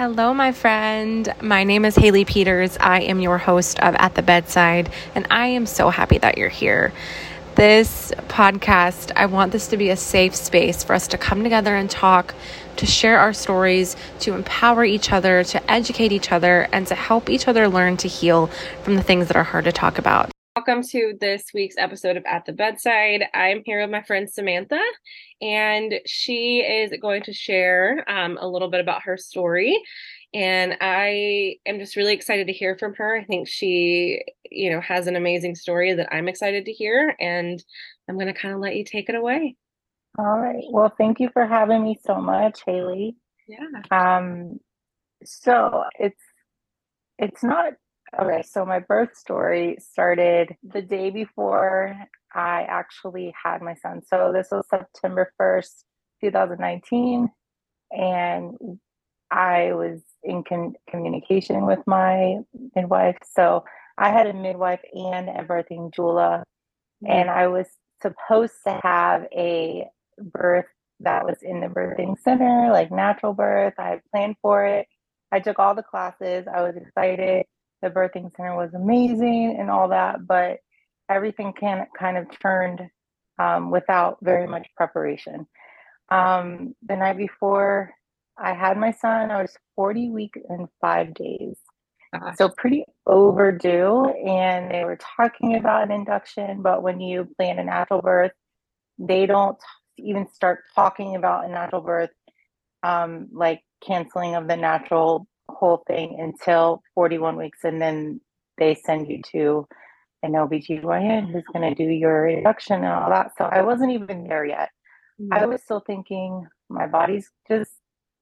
Hello, my friend. My name is Hayley Peters. I am your host of At the Bedside, and I am so happy that you're here. This podcast, I want this to be a safe space for us to come together and talk, to share our stories, to empower each other, to educate each other, and to help each other learn to heal from the things that are hard to talk about. Welcome to this week's episode of At the Bedside. I'm here with my friend Samantha, and she is going to share a little bit about her story. And I am just really excited to hear from her. I think she, has an amazing story that I'm excited to hear, and I'm going to kind of let you take it away. All right. Well, thank you for having me so much, Haley. Yeah. So it's not. Okay, so my birth story started the day before I actually had my son. So this was September 1st, 2019, and I was in communication with my midwife. So I had a midwife and a birthing doula, and I was supposed to have a birth that was in the birthing center, like natural birth. I had planned for it. I took all the classes. I was excited. The birthing center was amazing and all that, but everything kind of turned without very much preparation. The night before I had my son, I was 40 weeks and 5 days. Gosh. So pretty overdue. And they were talking about an induction, but when you plan a natural birth, they don't even start talking about a natural birth, like canceling of the natural whole thing until 41 weeks, and then they send you to an OBGYN who's going to do your induction and all that. So I wasn't even there yet. I was still thinking my body's just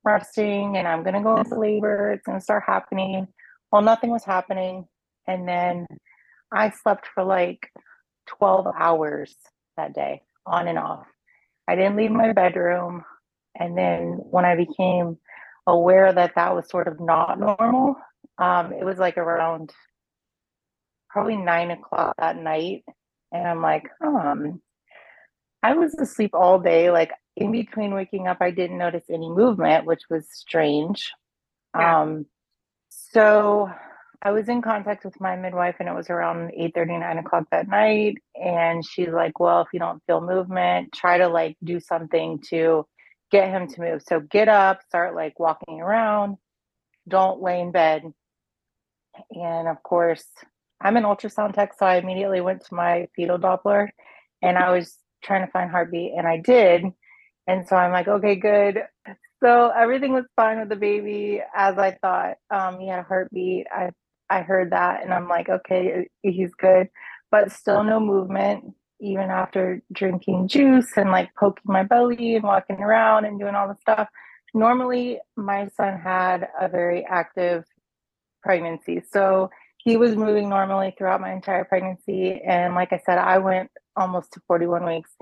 resting and I'm going to go into labor. It's going to start happening. Well, nothing was happening. And then I slept for like 12 hours that day, on and off. I didn't leave my bedroom. And then when I became aware that was sort of not normal, it was like around probably 9:00 that night, and I'm like, I was asleep all day. Like in between waking up, I didn't notice any movement, which was strange. Yeah. So I was in contact with my midwife, and it was around 8:30, 9:00 that night, and she's like, well, if you don't feel movement, try to like do something to get him to move. So get up, start like walking around, don't lay in bed. And of course, I'm an ultrasound tech, so I immediately went to my fetal Doppler, and I was trying to find heartbeat, and I did. And so I'm like, okay, good. So everything was fine with the baby, as I thought. He had a heartbeat. I heard that, and I'm like, okay, he's good, but still no movement. Even after drinking juice and like poking my belly and walking around and doing all the stuff. Normally my son had a very active pregnancy, so he was moving normally throughout my entire pregnancy. And like I said, I went almost to 41 weeks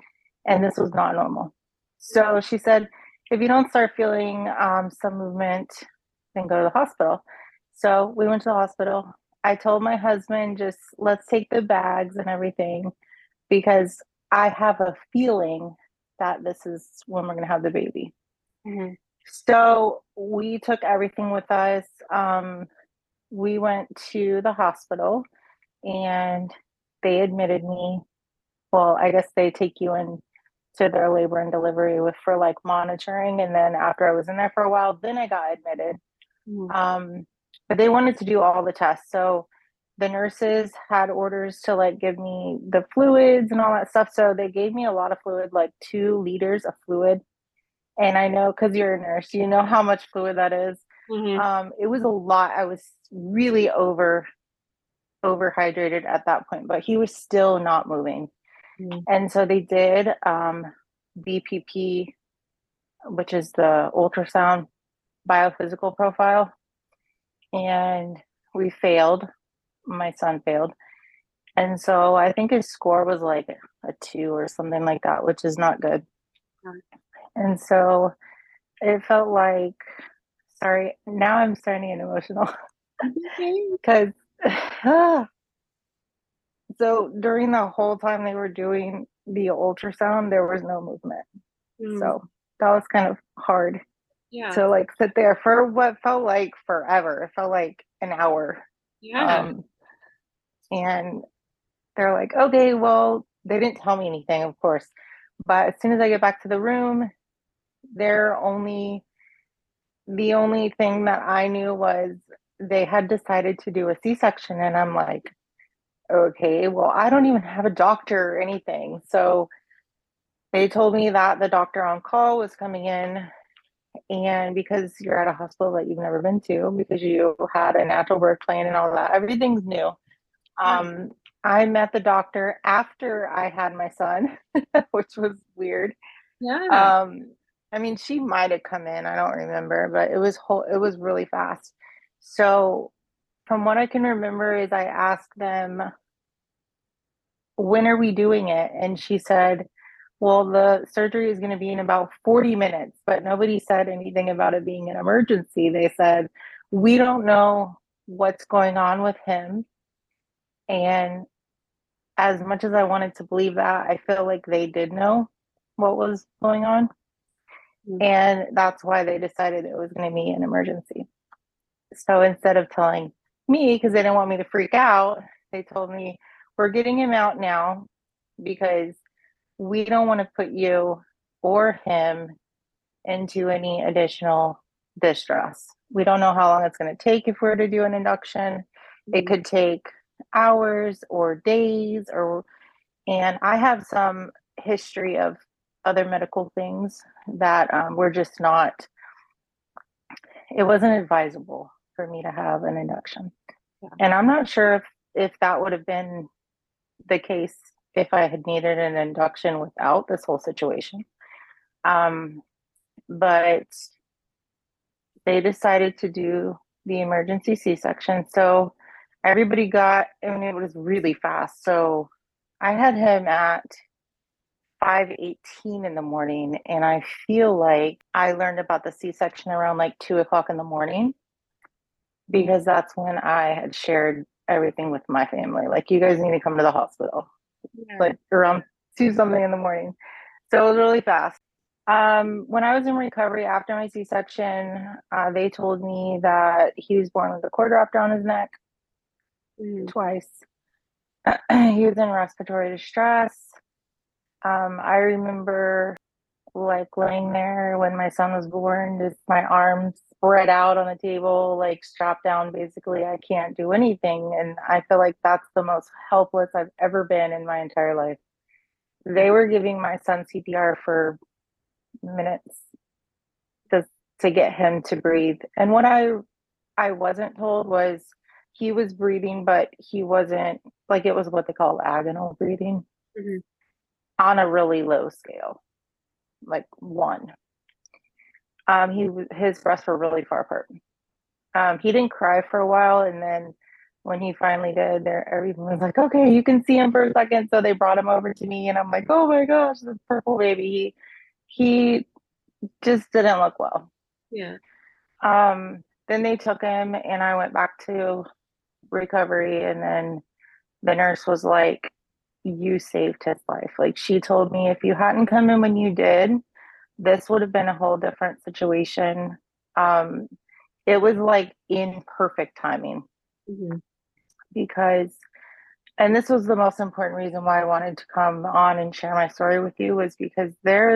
and this was not normal. So she said, if you don't start feeling some movement, then go to the hospital. So we went to the hospital. I told my husband, just let's take the bags and everything, because I have a feeling that this is when we're going to have the baby. Mm-hmm. So we took everything with us. We went to the hospital and they admitted me. Well, I guess they take you in to their labor and delivery for like monitoring. And then after I was in there for a while, then I got admitted. Mm-hmm. But they wanted to do all the tests. So the nurses had orders to like give me the fluids and all that stuff. So they gave me a lot of fluid, like 2 liters of fluid. And I know, because you're a nurse, you know how much fluid that is. Mm-hmm. It was a lot. I was really overhydrated at that point, but he was still not moving. Mm-hmm. And so they did BPP, which is the ultrasound biophysical profile. And we failed. My son failed. And so I think his score was like a 2 or something like that, which is not good. And so it felt like, sorry, now I'm starting to get emotional. Because so during the whole time they were doing the ultrasound, there was no movement. Mm. So that was kind of hard. Yeah. To like sit there for what felt like forever. It felt like an hour. Yeah. And they're like, okay, well, they didn't tell me anything, of course. But as soon as I get back to the room, the only thing that I knew was they had decided to do a C-section. And I'm like, okay, well, I don't even have a doctor or anything. So they told me that the doctor on call was coming in. And because you're at a hospital that you've never been to, because you had a natural birth plan and all that, everything's new. I met the doctor after I had my son, which was weird. Yeah. I mean, she might have come in, I don't remember, but it was really fast. So from what I can remember is I asked them, when are we doing it? And she said, well, the surgery is going to be in about 40 minutes, but nobody said anything about it being an emergency. They said, we don't know what's going on with him. And as much as I wanted to believe that, I feel like they did know what was going on. Mm-hmm. And that's why they decided it was going to be an emergency. So instead of telling me, because they didn't want me to freak out, they told me, we're getting him out now because we don't want to put you or him into any additional distress. We don't know how long it's going to take if we're to do an induction. It could take hours or days, and I have some history of other medical things that were just not, it wasn't advisable for me to have an induction. Yeah. And I'm not sure if that would have been the case if I had needed an induction without this whole situation. But they decided to do the emergency C-section. So everybody got, I mean, it was really fast. So I had him at 5:18 in the morning. And I feel like I learned about the C-section around like 2 o'clock in the morning, because that's when I had shared everything with my family. Like, you guys need to come to the hospital. Yeah. Like around 2 something in the morning. So it was really fast. When I was in recovery after my C-section, they told me that he was born with a cord wrapped around his neck twice. He was in respiratory distress. I remember like laying there when my son was born, just my arms spread out on the table, like strapped down. Basically, I can't do anything. And I feel like that's the most helpless I've ever been in my entire life. They were giving my son CPR for minutes to get him to breathe. And what I wasn't told was he was breathing, but he wasn't, like, it was what they call agonal breathing on a really low scale, like 1. His breaths were really far apart. He didn't cry for a while, and then when he finally did, everyone was like, okay, you can see him for a second. So they brought him over to me, and I'm like, oh my gosh, this purple baby. He just didn't look well. Yeah. Then they took him, and I went back to recovery, and then the nurse was like, you saved his life. Like, she told me, if you hadn't come in when you did, this would have been a whole different situation. It was like in perfect timing because, and this was the most important reason why I wanted to come on and share my story with you, was because there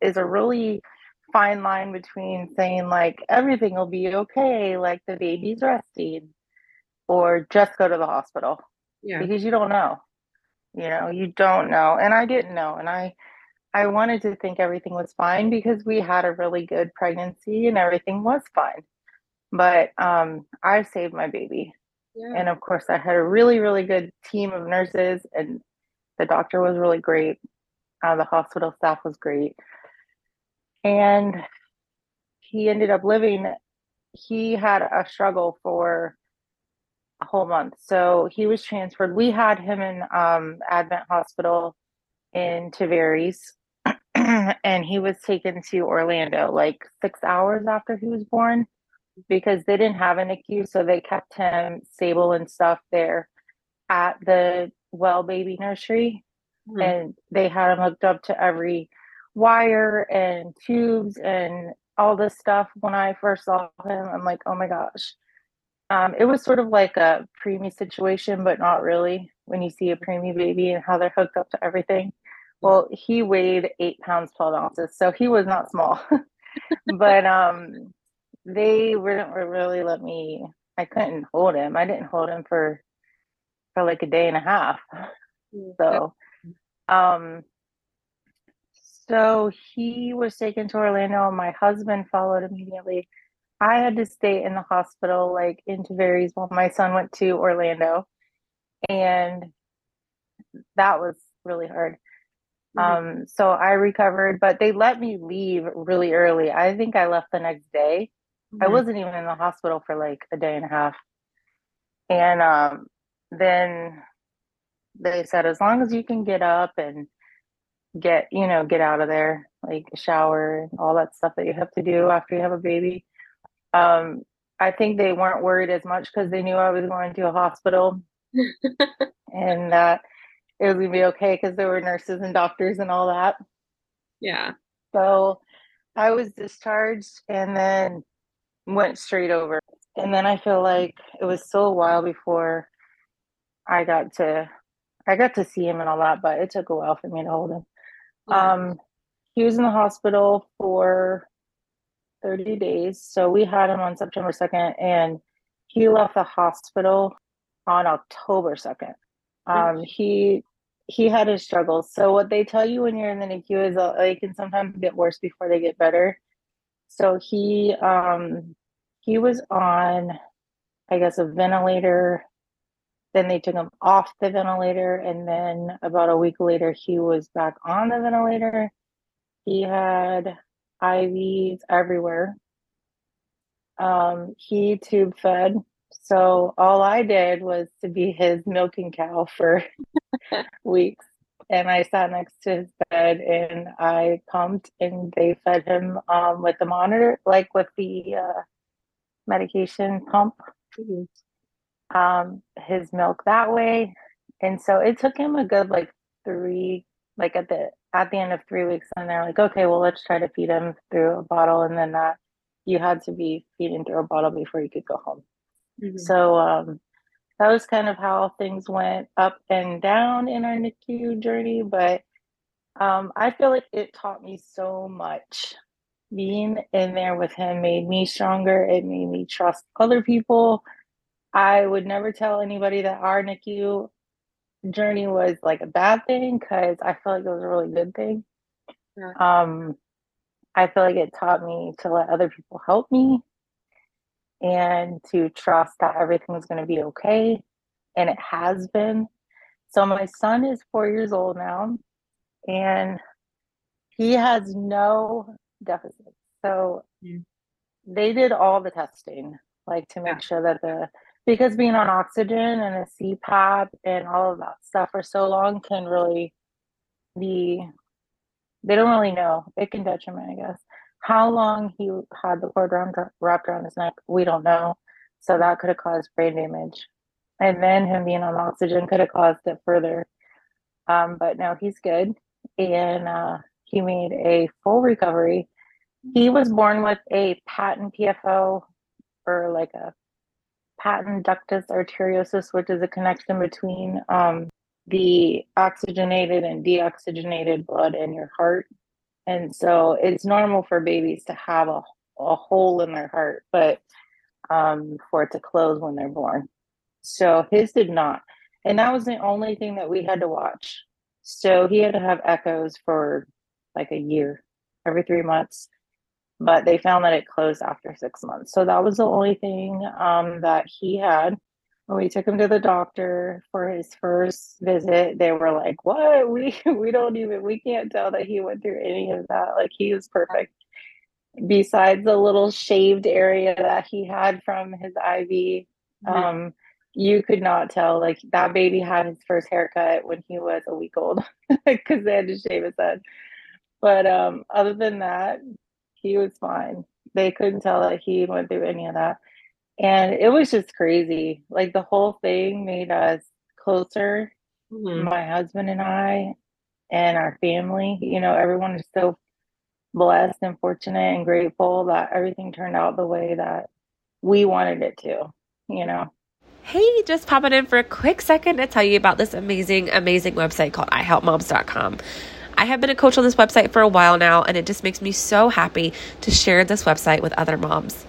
is a really fine line between saying like, everything will be okay, like the baby's resting, or just go to the hospital. Yeah. Because you don't know, you don't know. And I didn't know. And I wanted to think everything was fine because we had a really good pregnancy and everything was fine. But I saved my baby. Yeah. And of course, I had a really, really good team of nurses, and the doctor was really great. The hospital staff was great. And he ended up living. He had a struggle for a whole month. So he was transferred. We had him in Advent hospital in Tavares. And he was taken to Orlando like 6 hours after he was born, because they didn't have an NICU, so they kept him stable and stuff there at the Well Baby Nursery. Mm-hmm. And they had him hooked up to every wire and tubes and all this stuff when I first saw him. I'm like, oh my gosh. It was sort of like a preemie situation, but not really when you see a preemie baby and how they're hooked up to everything. Well, he weighed 8 pounds, 12 ounces, so he was not small. But they wouldn't really let me. I couldn't hold him. I didn't hold him for like a day and a half. So, so he was taken to Orlando. My husband followed immediately. I had to stay in the hospital, like in Tavares, while my son went to Orlando, and that was really hard. So I recovered, but they let me leave really early. I think I left the next day. I wasn't even in the hospital for like a day and a half. And then they said, as long as you can get up and get, you know, get out of there, like shower and all that stuff that you have to do after you have a baby. I think they weren't worried as much because they knew I was going to a hospital and that it was going to be okay because there were nurses and doctors and all that. Yeah. So I was discharged and then went straight over. And then I feel like it was still a while before I got to see him and all that, but it took a while for me to hold him. Yeah. He was in the hospital for 30 days. So we had him on September 2nd and he left the hospital on October 2nd. He had his struggles. So what they tell you when you're in the NICU is they can sometimes get worse before they get better. So he was on, I guess, a ventilator. Then they took him off the ventilator. And then about a week later, he was back on the ventilator. He had IVs everywhere. He tube fed. So all I did was to be his milking cow for weeks. And I sat next to his bed and I pumped and they fed him with the monitor, like with the medication pump, his milk that way. And so it took him a good at the end of 3 weeks. And they're like, okay, well, let's try to feed him through a bottle. And then that you had to be feeding through a bottle before you could go home. So that was kind of how things went up and down in our NICU journey. But I feel like it taught me so much. Being in there with him made me stronger. It made me trust other people. I would never tell anybody that our NICU journey was like a bad thing because I feel like it was a really good thing. Yeah. I feel like it taught me to let other people help me. And to trust that everything was going to be okay. And it has been. So my son is 4 years old now. And he has no deficits. So they did all the testing. Like to make sure that because being on oxygen and a CPAP and all of that stuff for so long can really be. They don't really know. It can detriment, I guess. How long he had the cord wrapped around his neck, we don't know. So that could have caused brain damage. And then him being on oxygen could have caused it further. But now he's good. And he made a full recovery. He was born with a patent PFO or like a patent ductus arteriosus, which is a connection between the oxygenated and deoxygenated blood in your heart. And so it's normal for babies to have a hole in their heart, but for it to close when they're born. So his did not. And that was the only thing that we had to watch. So he had to have echoes for like a year, every 3 months. But they found that it closed after 6 months. So that was the only thing that he had. When we took him to the doctor for his first visit, they were like, what? We can't tell that he went through any of that. Like, he was perfect. Besides the little shaved area that he had from his IV, you could not tell. Like, that baby had his first haircut when he was a week old because they had to shave his head. But other than that, he was fine. They couldn't tell that he went through any of that. And it was just crazy. Like, the whole thing made us closer, my husband and I, and our family. You know, everyone is so blessed and fortunate and grateful that everything turned out the way that we wanted it to, you know. Hey, just popping in for a quick second to tell you about this amazing, amazing website called IHelpMoms.com. I have been a coach on this website for a while now, and it just makes me so happy to share this website with other moms.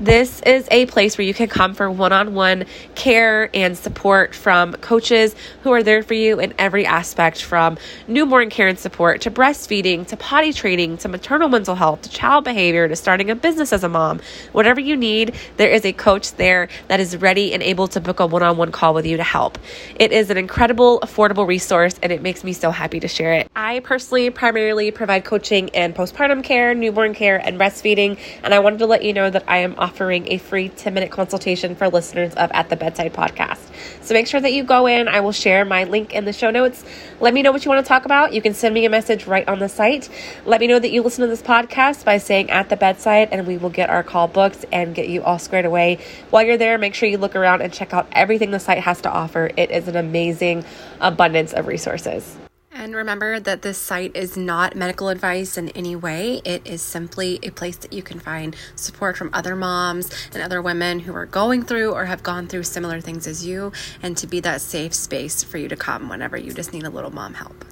This is a place where you can come for one-on-one care and support from coaches who are there for you in every aspect, from newborn care and support to breastfeeding to potty training to maternal mental health to child behavior to starting a business as a mom. Whatever you need, there is a coach there that is ready and able to book a one-on-one call with you to help. It is an incredible, affordable resource, and it makes me so happy to share it. I personally primarily provide coaching in postpartum care, newborn care, and breastfeeding, and I wanted to let you know that I am offering a free 10-minute consultation for listeners of At the Bedside podcast. So make sure that you go in. I will share my link in the show notes. Let me know what you want to talk about. You can send me a message right on the site. Let me know that you listen to this podcast by saying At the Bedside, and we will get our call booked and get you all squared away. While you're there, make sure you look around and check out everything the site has to offer. It is an amazing abundance of resources. And remember that this site is not medical advice in any way. It is simply a place that you can find support from other moms and other women who are going through or have gone through similar things as you, and to be that safe space for you to come whenever you just need a little mom help.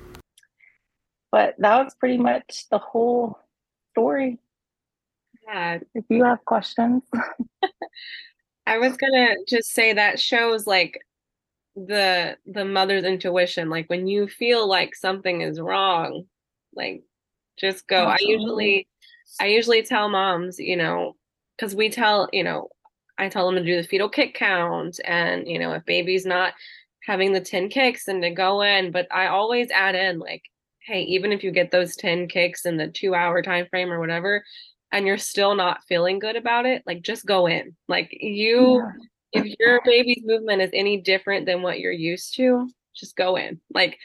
But that was pretty much the whole story. Yeah. If you have questions. I was going to just say that shows like the mother's intuition, like when you feel like something is wrong, like just go. Absolutely. I usually tell moms, you know, because we tell, you know, I tell them to do the fetal kick count, and you know, if baby's not having the 10 kicks, and to go in. But I always add in like, hey, even if you get those 10 kicks in the 2-hour time frame or whatever, and you're still not feeling good about it, like just go in. Like you. Yeah. If your baby's movement is any different than what you're used to, just go in. Like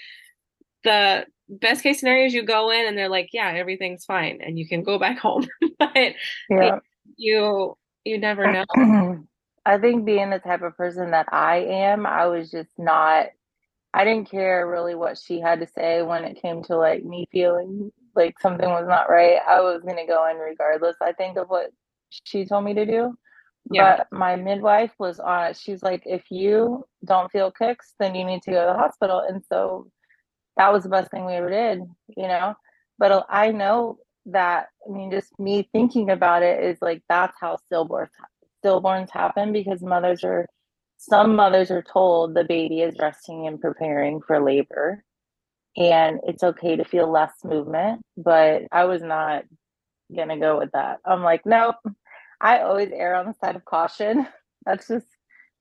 the best case scenario is you go in and they're like, yeah, everything's fine, and you can go back home. But yeah. You never know. I think being the type of person that I am, I didn't care really what she had to say when it came to like me feeling like something was not right. I was going to go in regardless, I think, of what she told me to do. Yeah. But my midwife was on it. She's like, if you don't feel kicks, then you need to go to the hospital. And so that was the best thing we ever did, you know. But I know that, I mean, just me thinking about it is like, that's how stillborns happen, because some mothers are told the baby is resting and preparing for labor, and it's okay to feel less movement. But I was not going to go with that. I'm like, nope. I always err on the side of caution. That's just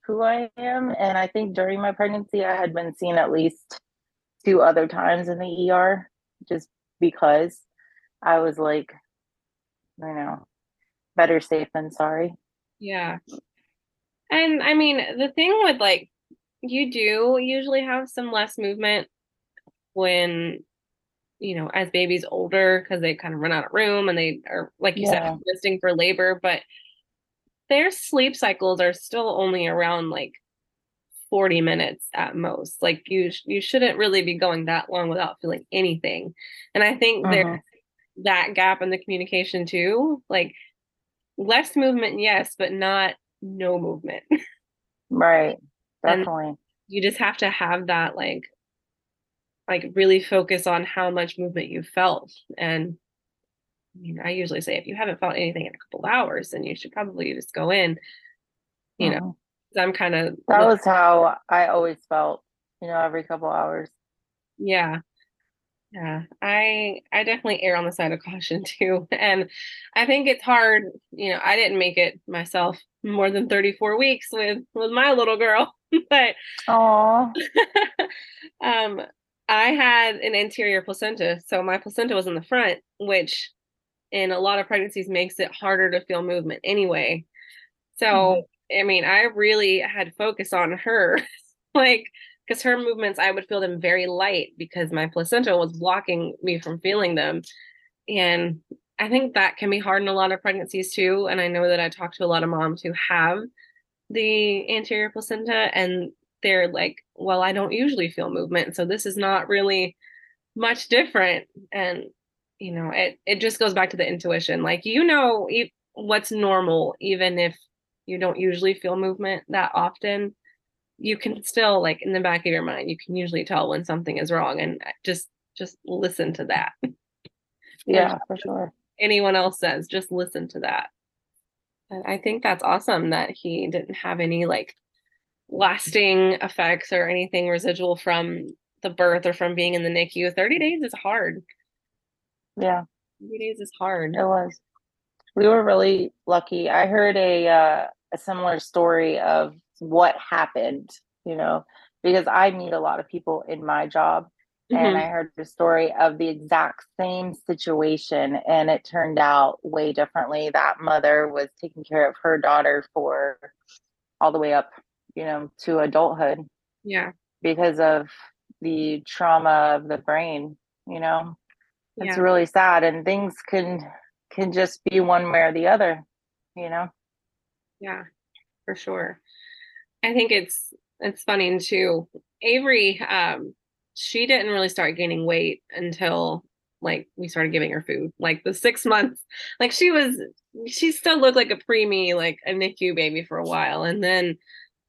who I am. And I think during my pregnancy, I had been seen at least 2 other times in the ER, just because I was like, you know, better safe than sorry. Yeah. And I mean, the thing with like, you do usually have some less movement when, you know, as babies older, because they kind of run out of room and they are, like you said, resting for labor, but their sleep cycles are still only around like 40 minutes at most. Like you shouldn't really be going that long without feeling anything. And I think there's that gap in the communication too, like less movement, yes, but not no movement. Right. Definitely. And you just have to have that, like really focus on how much movement you felt. And I mean, I usually say, if you haven't felt anything in a couple of hours, then you should probably just go in, you know, that was how I always felt, you know, every couple of hours. Yeah. Yeah. I definitely err on the side of caution too. And I think it's hard, you know, I didn't make it myself more than 34 weeks with my little girl, but I had an anterior placenta, so my placenta was in the front, which in a lot of pregnancies makes it harder to feel movement anyway. So, I mean, I really had focus on her, like, because her movements, I would feel them very light because my placenta was blocking me from feeling them. And I think that can be hard in a lot of pregnancies too. And I know that I talk to a lot of moms who have the anterior placenta, and they're like, well, I don't usually feel movement, so this is not really much different. And you know, it just goes back to the intuition. Like, you know, what's normal, even if you don't usually feel movement that often, you can still, like, in the back of your mind, you can usually tell when something is wrong, and just listen to that. Yeah, for sure. Anyone else says, just listen to that. And I think that's awesome that he didn't have any like lasting effects or anything residual from the birth or from being in the NICU. 30 days is hard. Yeah. 30 days is hard. It was. We were really lucky. I heard a similar story of what happened, you know, because I meet a lot of people in my job. Mm-hmm. And I heard the story of the exact same situation, and it turned out way differently. That mother was taking care of her daughter for all the way up, you know, to adulthood. Yeah. Because of the trauma of the brain, you know, it's really sad, and things can just be one way or the other, you know? Yeah, for sure. I think it's funny too. Avery, she didn't really start gaining weight until like we started giving her food, like the 6 months, like she still looked like a preemie, like a NICU baby for a while. And then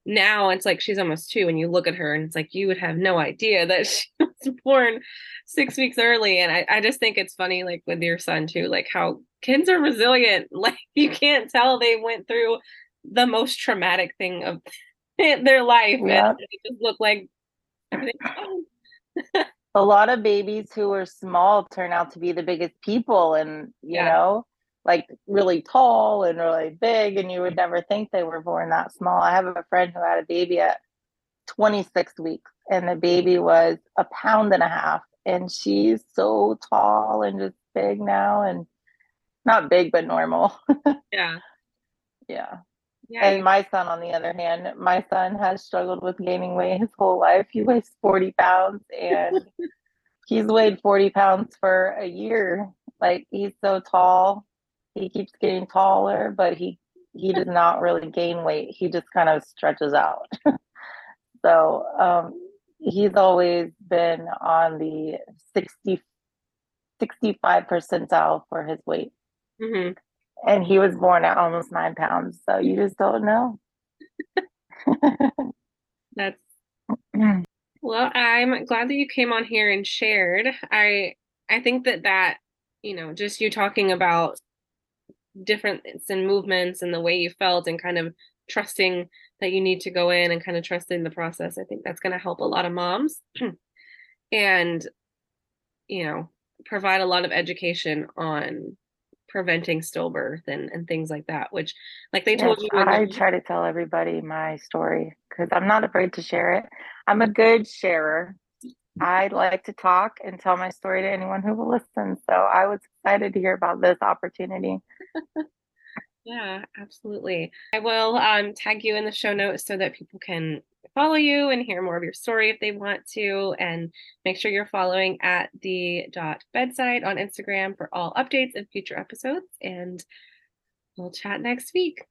now it's like, she's almost 2 and you look at her and it's like, you would have no idea that she was born 6 weeks early. And I just think it's funny, like with your son too, like how kids are resilient. Like you can't tell they went through the most traumatic thing of their life. Yeah. And they just look like everything's fine. A lot of babies who are small turn out to be the biggest people, and you know, like really tall and really big, and you would never think they were born that small. I have a friend who had a baby at 26 weeks, and the baby was 1.5 pounds, and she's so tall and just big now, and not big but normal. Yeah. Yeah, and my son, on the other hand, my son has struggled with gaining weight his whole life. He weighs 40 pounds and he's weighed 40 pounds for a year. Like he's so tall. He keeps getting taller, but he does not really gain weight. He just kind of stretches out. So he's always been on the 65 percentile for his weight. Mm-hmm. And he was born at almost 9 pounds. So you just don't know. That's well, I'm glad that you came on here and shared. I think that, you know, just you talking about differences in movements and the way you felt and kind of trusting that you need to go in and kind of trusting the process. I think that's going to help a lot of moms and, you know, provide a lot of education on preventing stillbirth and things like that, which like they told you. I try to tell everybody my story because I'm not afraid to share it. I'm a good sharer. I like to talk and tell my story to anyone who will listen. So I was excited to hear about this opportunity. Yeah, absolutely. I will tag you in the show notes so that people can follow you and hear more of your story if they want to, and make sure you're following @the.bedside on Instagram for all updates and future episodes, and we'll chat next week.